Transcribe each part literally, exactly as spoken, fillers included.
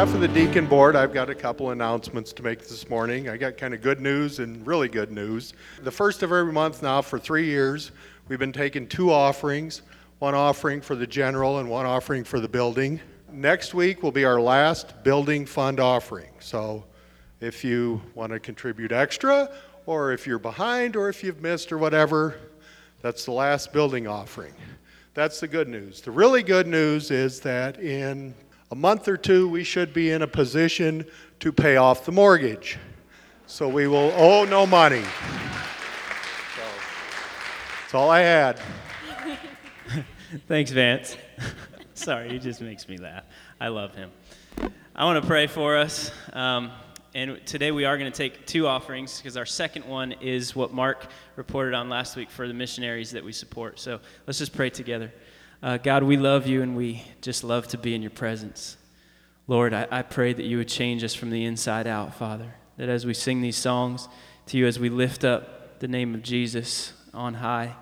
behalf of the Deacon Board, I've got a couple announcements to make this morning. I got kind of good news and really good news. The first of every month now for three years, we've been taking two offerings, one offering for the general and one offering for the building. Next week will be our last building fund offering. So if you want to contribute extra, or if you're behind, or if you've missed or whatever, that's the last building offering. That's the good news. The really good news is that in a month or two, we should be in a position to pay off the mortgage. So we will owe no money. So, that's all I had. Thanks, Vance. Sorry, he just makes me laugh. I love him. I want to pray for us. Um, and today we are going to take two offerings because our second one is what Mark reported on last week for the missionaries that we support. So let's just pray together. Uh, God, we love you, and we just love to be in your presence. Lord, I, I pray that you would change us from the inside out, Father, that as we sing these songs to you, as we lift up the name of Jesus on high,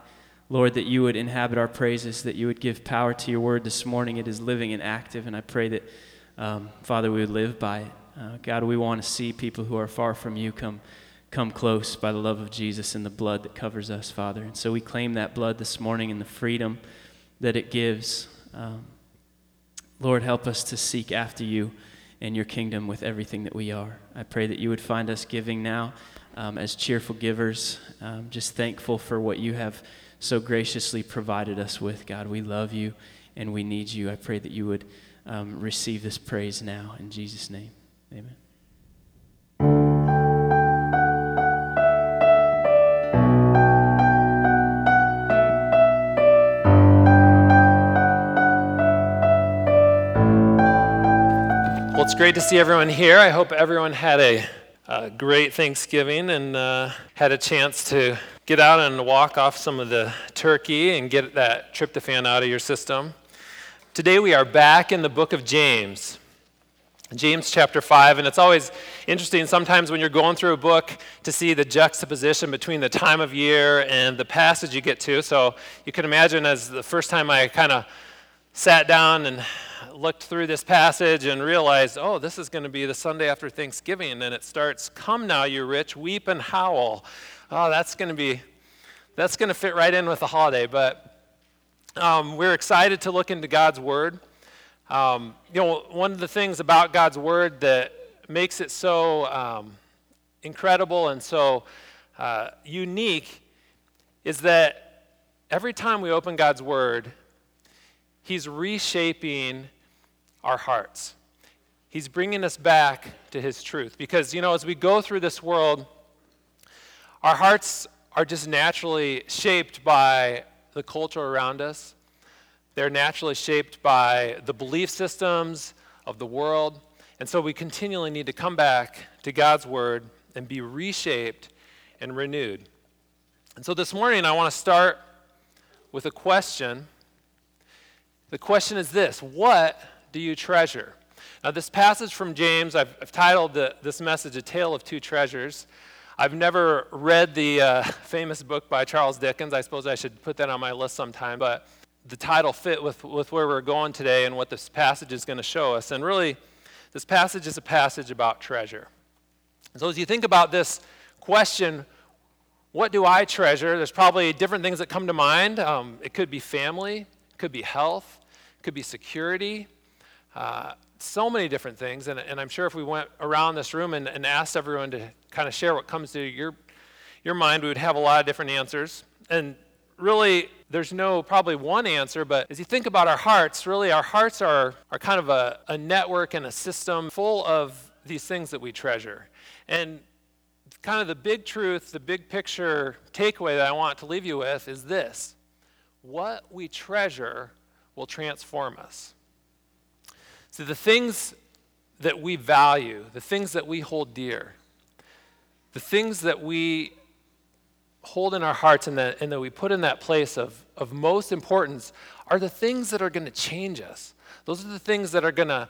Lord, that you would inhabit our praises, that you would give power to your word this morning. It is living and active, and I pray that, um, Father, we would live by it. Uh, God, we want to see people who are far from you come Come close by the love of Jesus and the blood that covers us, Father. And so we claim that blood this morning and the freedom that it gives. Um, Lord, help us to seek after you and your kingdom with everything that we are. I pray that you would find us giving now um, as cheerful givers, um, just thankful for what you have so graciously provided us with. God, we love you and we need you. I pray that you would um, receive this praise now in Jesus' name. Amen. It's great to see everyone here. I hope everyone had a, a great Thanksgiving and uh, had a chance to get out and walk off some of the turkey and get that tryptophan out of your system. Today we are back in the book of James, James chapter five, and it's always interesting sometimes when you're going through a book to see the juxtaposition between the time of year and the passage you get to. So you can imagine as the first time I kind of sat down and looked through this passage and realized, oh, this is going to be the Sunday after Thanksgiving, and it starts, "Come now, you rich, weep and howl." Oh, that's going to be, that's going to fit right in with the holiday, but um, we're excited to look into God's Word. Um, you know, one of the things about God's Word that makes it so um, incredible and so uh, unique is that every time we open God's Word, He's reshaping our hearts. He's bringing us back to his truth. Because, you know, as we go through this world, our hearts are just naturally shaped by the culture around us. They're naturally shaped by the belief systems of the world. And so we continually need to come back to God's word and be reshaped and renewed. And so this morning, I want to start with a question. The question is this: what do you treasure? Now, this passage from James, I've, I've titled the, this message "A Tale of Two Treasures." I've never read the uh, famous book by Charles Dickens. I suppose I should put that on my list sometime, but the title fit with, with where we're going today and what this passage is going to show us. And really, this passage is a passage about treasure. So as you think about this question, what do I treasure? There's probably different things that come to mind. Um, it could be family, it could be health, it could be security. Uh, so many different things, and, and I'm sure if we went around this room and, and asked everyone to kind of share what comes to your your mind, we would have a lot of different answers. And really, there's no probably one answer, but as you think about our hearts, really our hearts are, are kind of a, a network and a system full of these things that we treasure. And kind of the big truth, the big picture takeaway that I want to leave you with is this: what we treasure will transform us. So the things that we value, the things that we hold dear, the things that we hold in our hearts and that, and that we put in that place of, of most importance are the things that are going to change us. Those are the things that are going to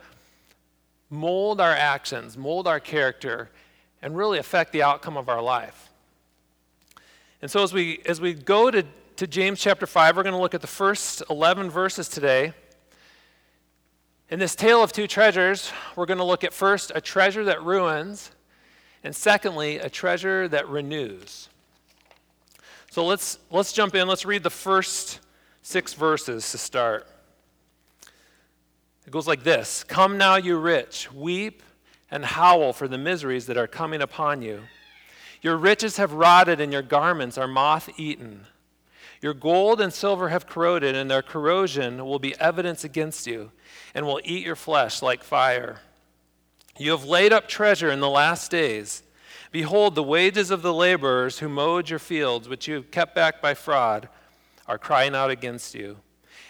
mold our actions, mold our character, and really affect the outcome of our life. And so as we as we go to, to James chapter five, we're going to look at the first eleven verses today. In this tale of two treasures, we're going to look at first a treasure that ruins, and secondly, a treasure that renews. So let's let's jump in. Let's read the first six verses to start. It goes like this. Come now, you rich, weep and howl for the miseries that are coming upon you. Your riches have rotted and your garments are moth-eaten. Your gold and silver have corroded, and their corrosion will be evidence against you and will eat your flesh like fire. You have laid up treasure in the last days. Behold, the wages of the laborers who mowed your fields, which you have kept back by fraud, are crying out against you.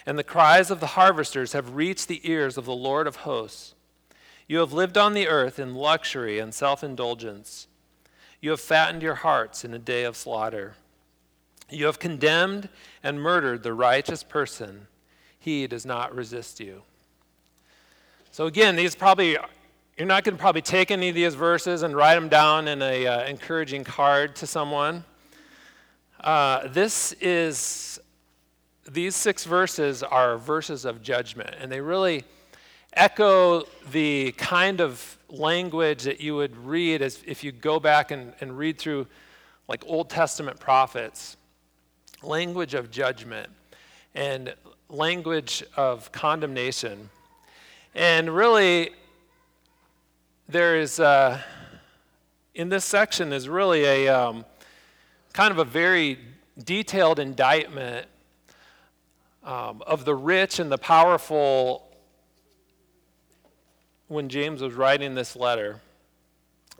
And the cries of the harvesters have reached the ears of the Lord of hosts. You have lived on the earth in luxury and self-indulgence. You have fattened your hearts in a day of slaughter. You have condemned and murdered the righteous person. He does not resist you. So again, these probably, you're not going to probably take any of these verses and write them down in an uh, encouraging card to someone. Uh, this is, these six verses are verses of judgment, and they really echo the kind of language that you would read as if you go back and, and read through like Old Testament prophets. Language of judgment and language of condemnation. And really, there is, uh, in this section is really a um, kind of a very detailed indictment um, of the rich and the powerful when James was writing this letter.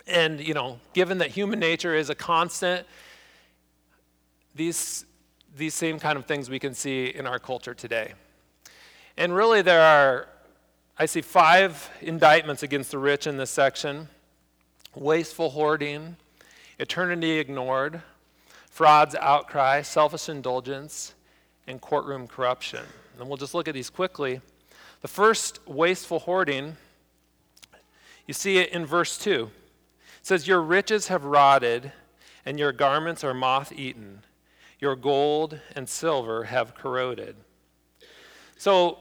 And, you know, given that human nature is a constant, these These same kind of things we can see in our culture today. And really there are, I see five indictments against the rich in this section. Wasteful hoarding, eternity ignored, fraud's outcry, selfish indulgence, and courtroom corruption. And we'll just look at these quickly. The first, wasteful hoarding, you see it in verse two. It says, your riches have rotted and your garments are moth-eaten. Your gold and silver have corroded. So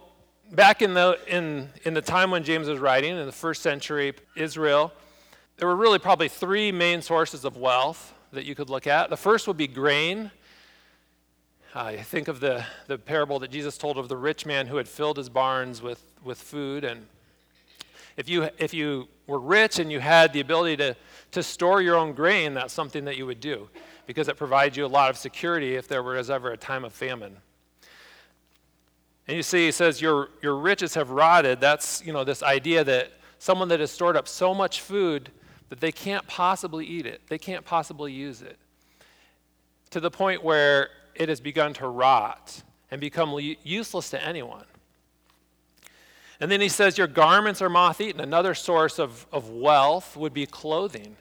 back in the in, in the time when James was writing, in the first century Israel, there were really probably three main sources of wealth that you could look at. The first would be grain. I uh, think of the, the parable that Jesus told of the rich man who had filled his barns with, with food. And if you if you were rich and you had the ability to, to store your own grain, that's something that you would do, because it provides you a lot of security if there was ever a time of famine. And you see, he says, your, your riches have rotted. That's, you know, this idea that someone that has stored up so much food that they can't possibly eat it. They can't possibly use it. To the point where it has begun to rot and become useless to anyone. And then he says, your garments are moth-eaten. Another source of, of wealth would be clothing.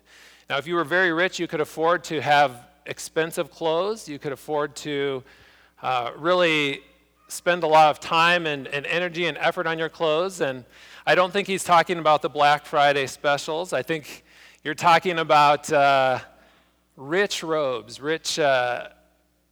Now, if you were very rich, you could afford to have expensive clothes. You could afford to uh, really spend a lot of time and, and energy and effort on your clothes. And I don't think he's talking about the Black Friday specials. I think you're talking about uh, rich robes, rich uh,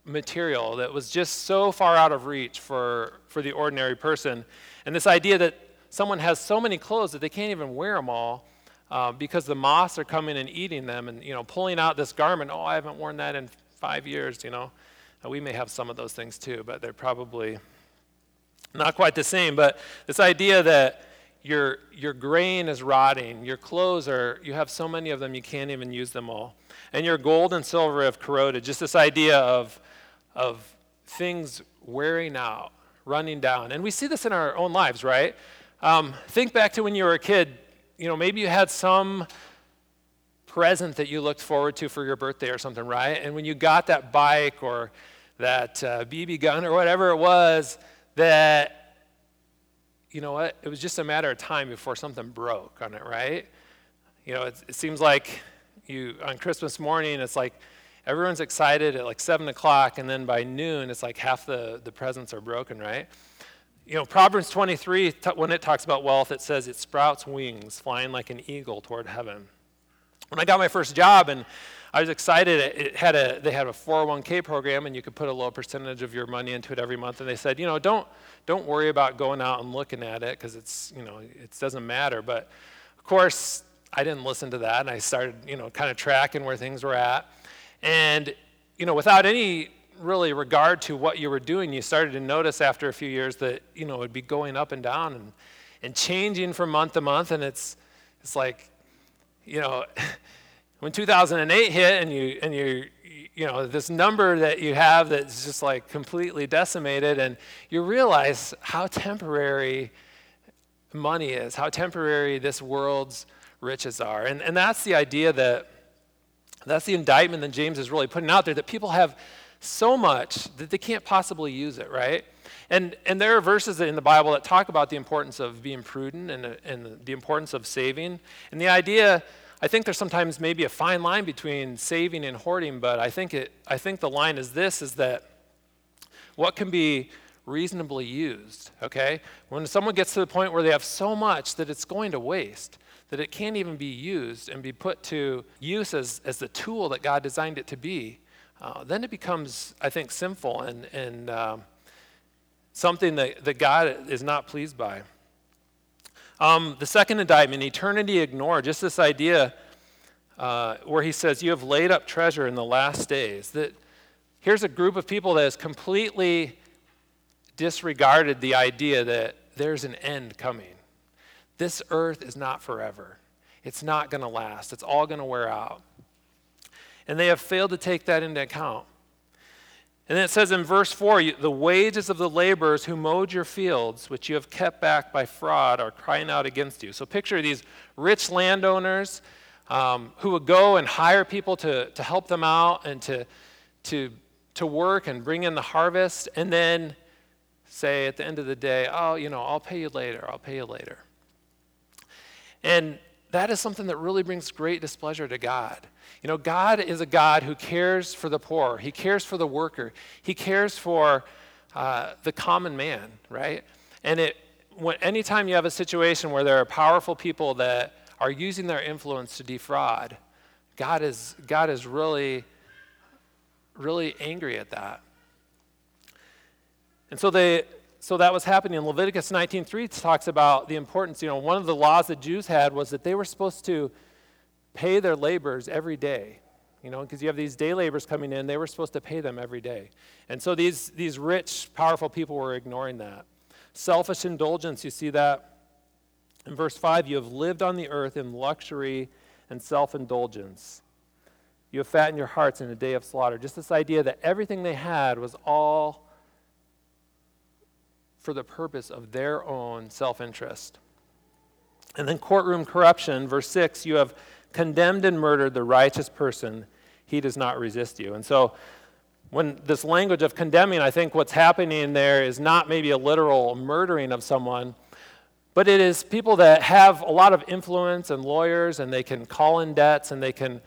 material that was just so far out of reach for, for the ordinary person. And this idea that someone has so many clothes that they can't even wear them all, Uh, because the moths are coming and eating them and, you know, pulling out this garment. Oh, I haven't worn that in five years, you know. Now, we may have some of those things too, but they're probably not quite the same. But this idea that your your grain is rotting, your clothes are, you have so many of them you can't even use them all. And your gold and silver have corroded. Just this idea of of things wearing out, running down. And we see this in our own lives, right? Um, think back to when you were a kid. You know, maybe you had some present that you looked forward to for your birthday or something, right? And when you got that bike or that uh, B B gun or whatever it was, that, you know what, it was just a matter of time before something broke on it, right? You know, it, it seems like you, on Christmas morning, it's like everyone's excited at like seven o'clock, and then by noon, it's like half the, the presents are broken, right? You know, Proverbs twenty-three, when it talks about wealth, it says it sprouts wings, flying like an eagle toward heaven. When I got my first job and I was excited, it had a they had a four oh one k program, and you could put a low percentage of your money into it every month, and they said, you know, don't don't worry about going out and looking at it, because it's, you know, it doesn't matter. But of course I didn't listen to that, and I started, you know, kind of tracking where things were at. And, you know, without any really regard to what you were doing, you started to notice after a few years that, you know, it would be going up and down and, and changing from month to month. And it's it's like, you know, when two thousand eight hit and you and you you know, this number that you have that's just like completely decimated, and you realize how temporary money is, how temporary this world's riches are. And and that's the idea, that that's the indictment that James is really putting out there, that people have so much that they can't possibly use it, right? And and there are verses in the Bible that talk about the importance of being prudent and and the importance of saving. And the idea, I think there's sometimes maybe a fine line between saving and hoarding, but I think it I think the line is this, is that what can be reasonably used, okay? When someone gets to the point where they have so much that it's going to waste, that it can't even be used and be put to use as, as the tool that God designed it to be, uh, then it becomes, I think, sinful and, and um, something that, that God is not pleased by. Um, the second indictment, eternity ignored, just this idea uh, where he says, you have laid up treasure in the last days. That here's a group of people that has completely disregarded the idea that there's an end coming. This earth is not forever. It's not going to last. It's all going to wear out. And they have failed to take that into account. And then it says in verse four, the wages of the laborers who mowed your fields, which you have kept back by fraud, are crying out against you. So picture these rich landowners um, who would go and hire people to, to help them out and to, to, to work and bring in the harvest, and then say at the end of the day, oh, you know, I'll pay you later, I'll pay you later. And that is something that really brings great displeasure to God. You know, God is a God who cares for the poor. He cares for the worker. He cares for uh, the common man, right? And it, when, anytime you have a situation where there are powerful people that are using their influence to defraud, God is, God is really, really angry at that. And so they... So that was happening. Leviticus nineteen three talks about the importance. You know, one of the laws the Jews had was that they were supposed to pay their laborers every day. You know, because you have these day laborers coming in, they were supposed to pay them every day. And so these, these rich, powerful people were ignoring that. Selfish indulgence, you see that in verse five. You have lived on the earth in luxury and self-indulgence. You have fattened your hearts in a day of slaughter. Just this idea that everything they had was all for the purpose of their own self-interest. And then courtroom corruption, verse six, you have condemned and murdered the righteous person. He does not resist you. And so when this language of condemning, I think what's happening there is not maybe a literal murdering of someone, but it is people that have a lot of influence and lawyers, and they can call in debts, and they can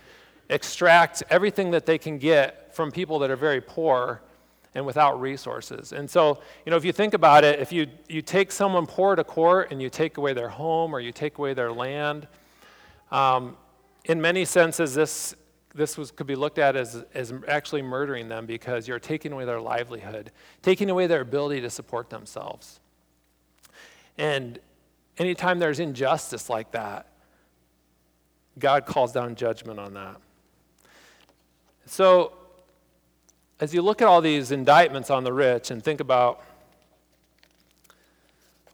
extract everything that they can get from people that are very poor and without resources. And so, you know, if you think about it, if you, you take someone poor to court and you take away their home or you take away their land, um, in many senses, this this was, could be looked at as, as actually murdering them, because you're taking away their livelihood, taking away their ability to support themselves. And anytime there's injustice like that, God calls down judgment on that. So, as you look at all these indictments on the rich and think about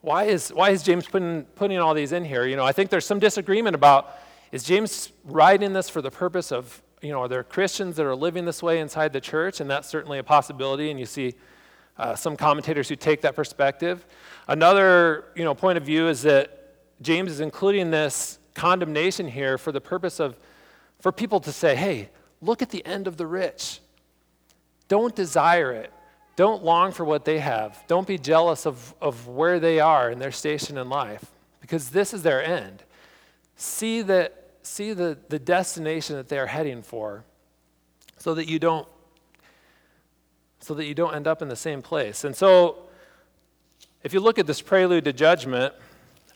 why is why is James putting putting all these in here, you know, I think there's some disagreement about, is James writing this for the purpose of, you know, are there Christians that are living this way inside the church? And that's certainly a possibility, and you see uh, some commentators who take that perspective. Another, you know, point of view is that James is including this condemnation here for the purpose of, for people to say, hey, look at the end of the rich. Don't desire it. Don't long for what they have. Don't be jealous of, of where they are in their station in life, because this is their end. See the, see the, the destination that they are heading for, so that you don't so that you don't end up in the same place. And so if you look at this prelude to judgment,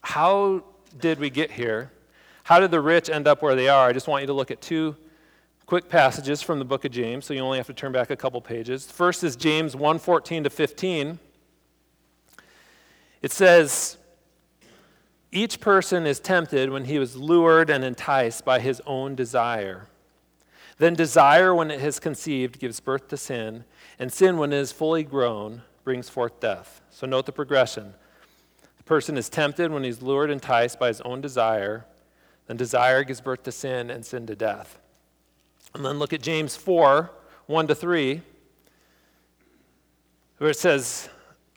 how did we get here? How did the rich end up where they are? I just want you to look at two quick passages from the book of James, so you only have to turn back a couple pages. First is James one fourteen to fifteen. It says, each person is tempted when he was lured and enticed by his own desire. Then desire, when it has conceived, gives birth to sin, and sin, when it is fully grown, brings forth death. So note the progression. The person is tempted when he's lured and enticed by his own desire. Then desire gives birth to sin, and sin to death. And then look at James four, one to three, where it says,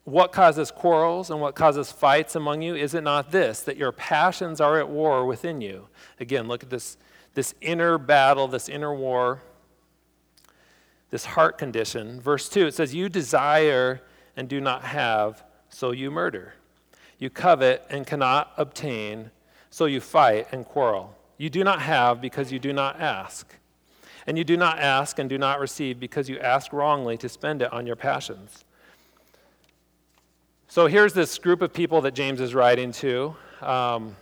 what causes quarrels and what causes fights among you? Is it not this, that your passions are at war within you? Again, look at this, this inner battle, this inner war, this heart condition. Verse two, it says, you desire and do not have, so you murder. You covet and cannot obtain, so you fight and quarrel. You do not have because you do not ask. And you do not ask and do not receive because you ask wrongly to spend it on your passions. So here's this group of people that James is writing to. Um,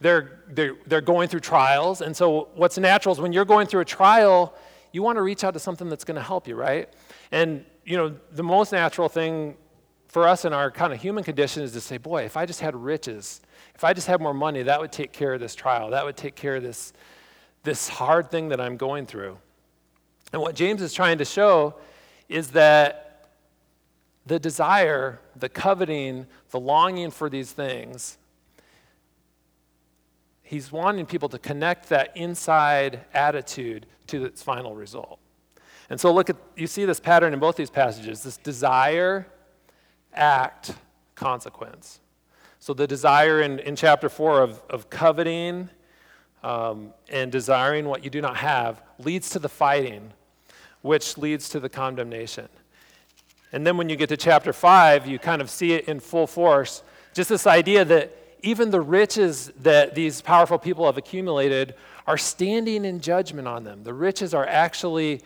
they're, they're, they're going through trials. And so what's natural is when you're going through a trial, you want to reach out to something that's going to help you, right? And, you know, the most natural thing for us in our kind of human condition is to say, boy, if I just had riches, if I just had more money, that would take care of this trial. That would take care of this, this hard thing that I'm going through. And what James is trying to show is that the desire, the coveting, the longing for these things, he's wanting people to connect that inside attitude to its final result. And so look at, you see this pattern in both these passages, this desire, act, consequence. So the desire in, in chapter four of, of coveting um, and desiring what you do not have leads to the fighting, which leads to the condemnation. And then when you get to chapter five, you kind of see it in full force. Just this idea that even the riches that these powerful people have accumulated are standing in judgment on them. The riches are actually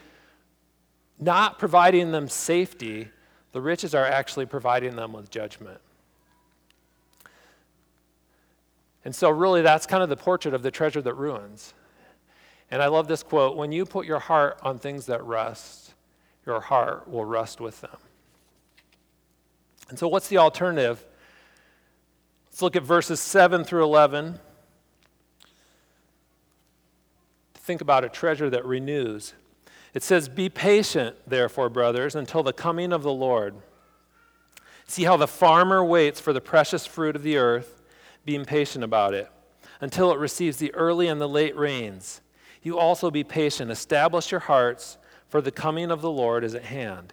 not providing them safety. The riches are actually providing them with judgment. And so really that's kind of the portrait of the treasure that ruins. And I love this quote, when you put your heart on things that rust, your heart will rust with them. And so what's the alternative? Let's look at verses seven through eleven. Think about a treasure that renews. It says, be patient, therefore, brothers, until the coming of the Lord. See how the farmer waits for the precious fruit of the earth, being patient about it, until it receives the early and the late rains. You also be patient, establish your hearts, for the coming of the Lord is at hand.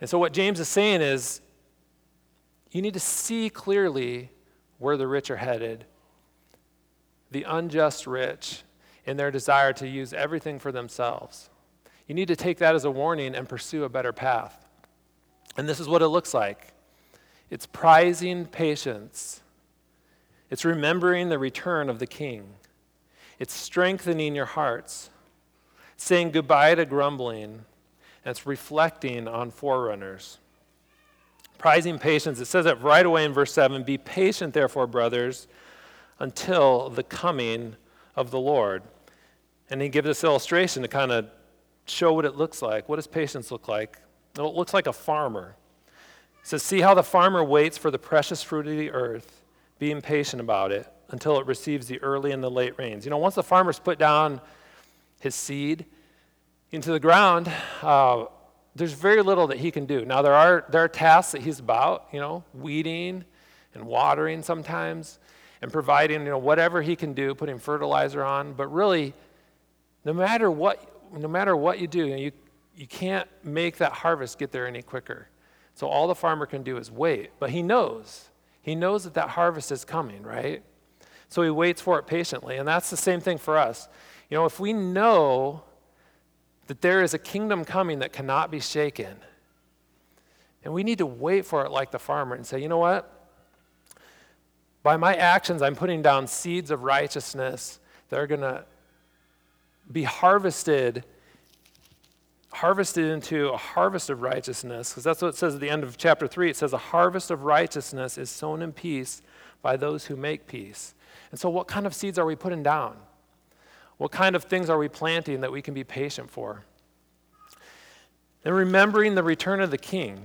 And so what James is saying is, you need to see clearly where the rich are headed. The unjust rich in their desire to use everything for themselves. You need to take that as a warning and pursue a better path. And this is what it looks like. It's prizing patience. It's remembering the return of the King. It's strengthening your hearts. It's saying goodbye to grumbling. And it's reflecting on forerunners. Prizing patience. It says it right away in verse seven, be patient, therefore, brothers, until the coming of the Lord. And he gives this illustration to kind of show what it looks like. What does patience look like? Well, it looks like a farmer. It says, see how the farmer waits for the precious fruit of the earth, being patient about it, until it receives the early and the late rains. You know, once the farmer's put down his seed into the ground, uh, there's very little that he can do. Now, there are there are tasks that he's about, you know, weeding and watering sometimes and providing, you know, whatever he can do, putting fertilizer on. But really, no matter what, no matter what you do, you know, you, you can't make that harvest get there any quicker. So all the farmer can do is wait. But he knows. He knows that that harvest is coming, right? So he waits for it patiently. And that's the same thing for us. You know, if we know that there is a kingdom coming that cannot be shaken, and we need to wait for it like the farmer and say, you know what? By my actions, I'm putting down seeds of righteousness that are going to be harvested harvested into a harvest of righteousness, because that's what it says at the end of chapter three. It says, a harvest of righteousness is sown in peace by those who make peace. And so what kind of seeds are we putting down? What kind of things are we planting that we can be patient for? And remembering the return of the king.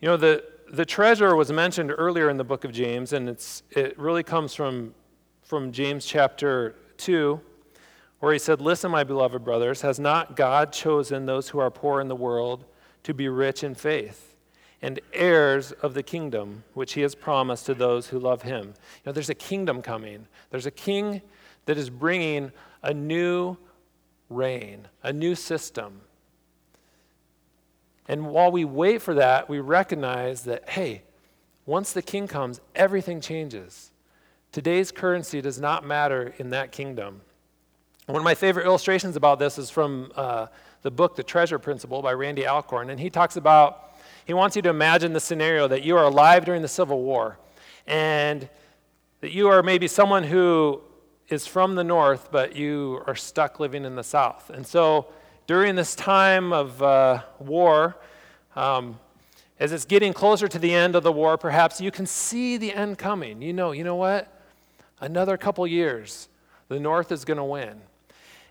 You know, the, the treasurer was mentioned earlier in the book of James, and it's it really comes from, from James chapter two, where he said, listen, my beloved brothers, has not God chosen those who are poor in the world to be rich in faith and heirs of the kingdom, which he has promised to those who love him? You know, there's a kingdom coming. There's a king that is bringing a new reign, a new system. And while we wait for that, we recognize that, hey, once the king comes, everything changes. Today's currency does not matter in that kingdom. One of my favorite illustrations about this is from uh, the book, The Treasure Principle by Randy Alcorn. And he talks about, he wants you to imagine the scenario that you are alive during the Civil War and that you are maybe someone who is from the North, but you are stuck living in the South. And so during this time of uh, war, um, as it's getting closer to the end of the war, perhaps you can see the end coming. You know, you know what? Another couple years, the North is going to win.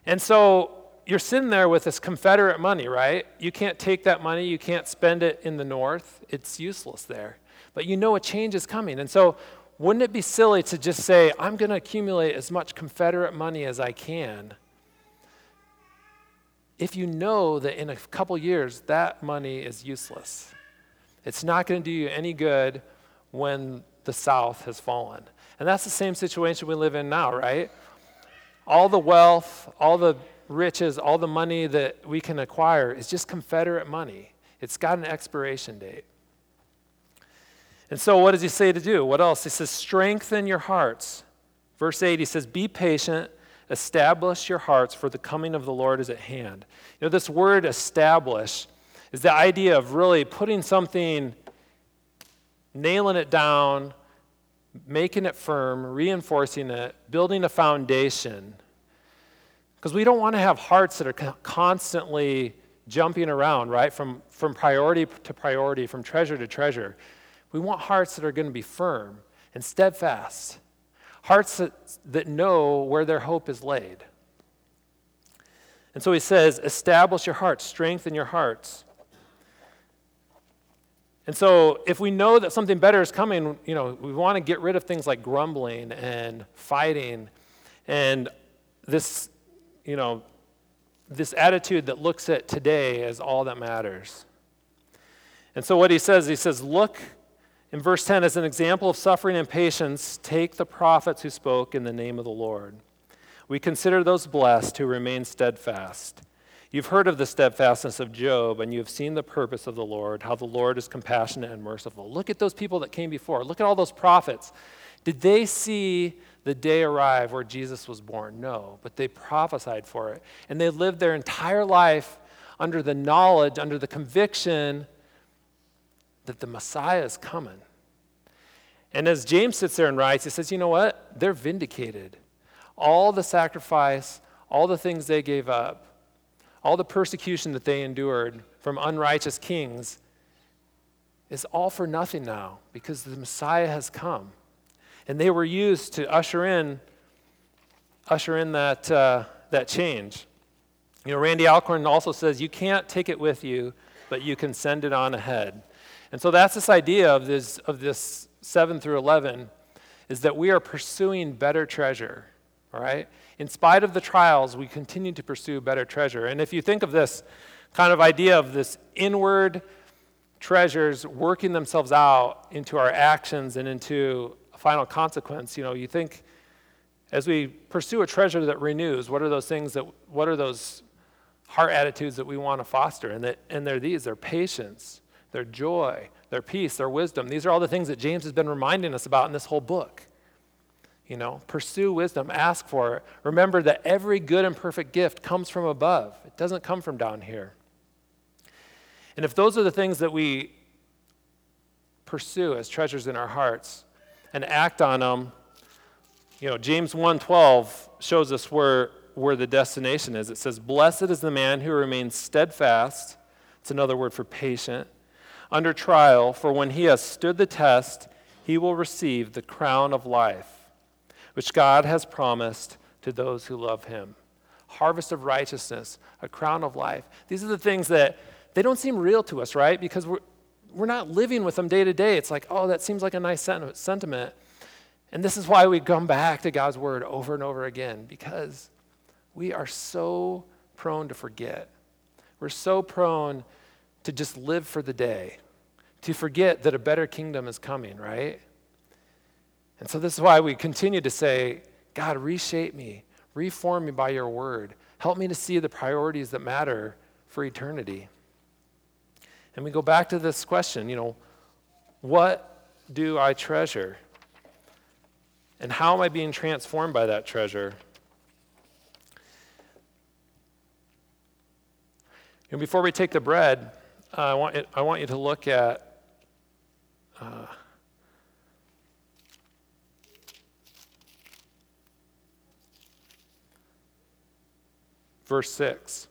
And so you're sitting there with this Confederate money, right? You can't take that money. You can't spend it in the North. It's useless there. But you know a change is coming. And so wouldn't it be silly to just say, I'm going to accumulate as much Confederate money as I can, if you know that in a couple years that money is useless? It's not going to do you any good when the South has fallen. And that's the same situation we live in now, right? All the wealth, all the riches, all the money that we can acquire is just Confederate money. It's got an expiration date. And so what does he say to do? What else? He says, strengthen your hearts. Verse eight, he says, be patient, establish your hearts, for the coming of the Lord is at hand. You know, this word establish is the idea of really putting something, nailing it down, making it firm, reinforcing it, building a foundation. Because we don't want to have hearts that are constantly jumping around, right? From, from priority to priority, from treasure to treasure. We want hearts that are going to be firm and steadfast. Hearts that, that know where their hope is laid. And so he says, establish your hearts, strengthen your hearts. And so if we know that something better is coming, you know, we want to get rid of things like grumbling and fighting and this, you know, this attitude that looks at today as all that matters. And so what he says, he says, look, in verse ten, as an example of suffering and patience, take the prophets who spoke in the name of the Lord. We consider those blessed who remain steadfast. You've heard of the steadfastness of Job, and you have seen the purpose of the Lord, how the Lord is compassionate and merciful. Look at those people that came before. Look at all those prophets. Did they see the day arrive where Jesus was born? No, but they prophesied for it. And they lived their entire life under the knowledge, under the conviction that the Messiah is coming. And as James sits there and writes, he says, you know what? They're vindicated. All the sacrifice, all the things they gave up, all the persecution that they endured from unrighteous kings is all for nothing now because the Messiah has come. And they were used to usher in usher in that, uh, that change. You know, Randy Alcorn also says, you can't take it with you, but you can send it on ahead. And so that's this idea of this, of this seven through eleven is that we are pursuing better treasure, all right? In spite of the trials, we continue to pursue better treasure. And if you think of this kind of idea of this inward treasures working themselves out into our actions and into a final consequence, you know, you think as we pursue a treasure that renews, what are those things that, what are those heart attitudes that we want to foster? And that, and they're these, they're patience, their joy, their peace, their wisdom. These are all the things that James has been reminding us about in this whole book. You know, pursue wisdom, ask for it. Remember that every good and perfect gift comes from above. It doesn't come from down here. And if those are the things that we pursue as treasures in our hearts and act on them, you know, James one twelve shows us where, where the destination is. It says, "Blessed is the man who remains steadfast," it's another word for patient, "under trial, for when he has stood the test, he will receive the crown of life, which God has promised to those who love him." Harvest of righteousness, a crown of life. These are the things that, they don't seem real to us, right? Because we're, we're not living with them day to day. It's like, oh, that seems like a nice sentiment. And this is why we come back to God's word over and over again, because we are so prone to forget. We're so prone to just live for the day, to forget that a better kingdom is coming, right? And so this is why we continue to say, God, reshape me, reform me by your word. Help me to see the priorities that matter for eternity. And we go back to this question, you know, what do I treasure? And how am I being transformed by that treasure? And before we take the bread, uh, I want it, I want you to look at... Uh, verse six.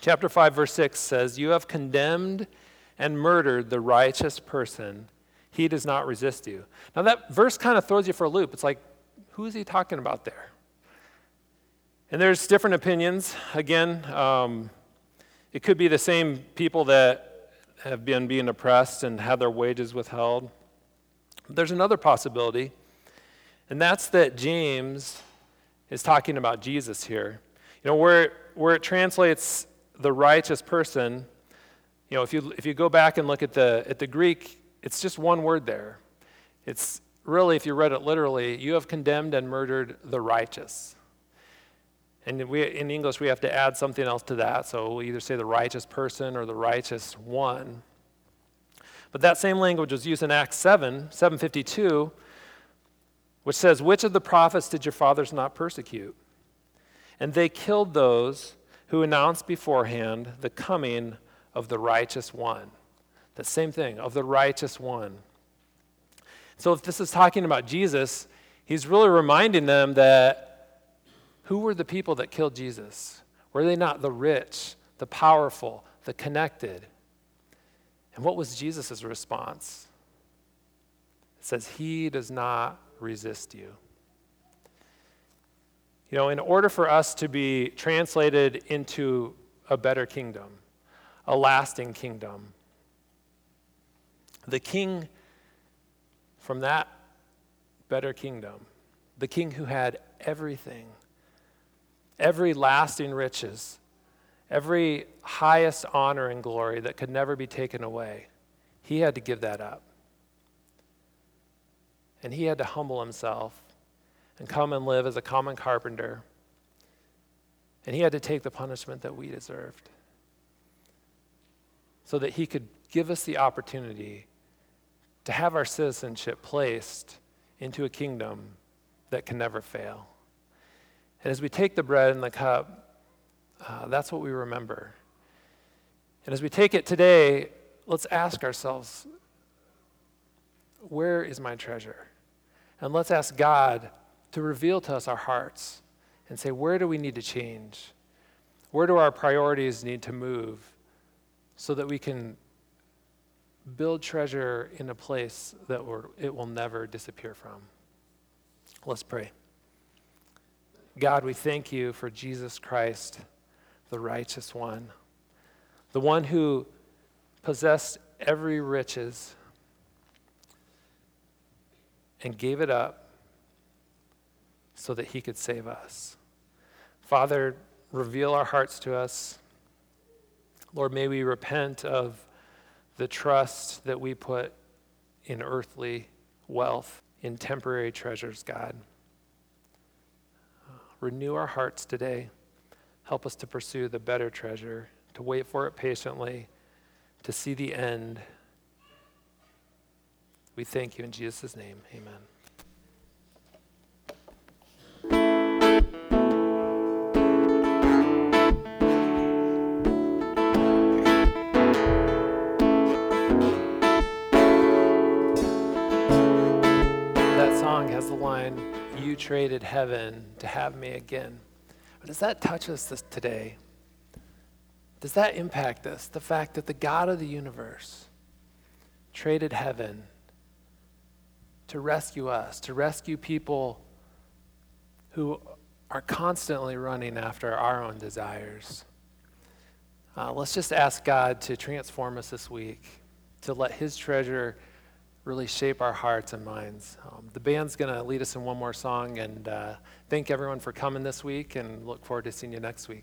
Chapter five, verse six says, "You have condemned and murdered the righteous person. He does not resist you." Now that verse kind of throws you for a loop. It's like, who is he talking about there? And there's different opinions. Again, um, it could be the same people that have been being oppressed and had their wages withheld. There's another possibility, and that's that James is talking about Jesus here. You know, where, where it translates the righteous person, you know, if you if you go back and look at the at the Greek, it's just one word there. It's really, if you read it literally, "You have condemned and murdered the righteous." And we in English, we have to add something else to that. So we'll either say the righteous person or the righteous one. But that same language was used in Acts seven, seven fifty-two, which says, "Which of the prophets did your fathers not persecute? And they killed those who announced beforehand the coming of the righteous one." The same thing, of the righteous one. So if this is talking about Jesus, he's really reminding them that who were the people that killed Jesus? Were they not the rich, the powerful, the connected? And what was Jesus' response? It says, "He does not resist you." You know, in order for us to be translated into a better kingdom, a lasting kingdom, the king from that better kingdom, the king who had everything, every lasting riches, every highest honor and glory that could never be taken away, he had to give that up. And he had to humble himself and come and live as a common carpenter. And he had to take the punishment that we deserved so that he could give us the opportunity to have our citizenship placed into a kingdom that can never fail. And as we take the bread and the cup, uh, that's what we remember. And as we take it today, let's ask ourselves, where is my treasure? And let's ask God to reveal to us our hearts and say, where do we need to change? Where do our priorities need to move so that we can build treasure in a place that we're, it will never disappear from? Let's pray. God, we thank you for Jesus Christ, the righteous one, the one who possessed every riches and gave it up so that he could save us. Father, reveal our hearts to us. Lord, may we repent of the trust that we put in earthly wealth, in temporary treasures, God. Renew our hearts today. Help us to pursue the better treasure, to wait for it patiently, to see the end. We thank you in Jesus' name. Amen. song has the line, "You traded heaven to have me again." Does that touch us this today? Does that impact us? The fact that the God of the universe traded heaven to rescue us, to rescue people who are constantly running after our own desires. Uh, let's just ask God to transform us this week, to let his treasure really shape our hearts and minds. Um, the band's gonna lead us in one more song, and uh, thank everyone for coming this week, and look forward to seeing you next week.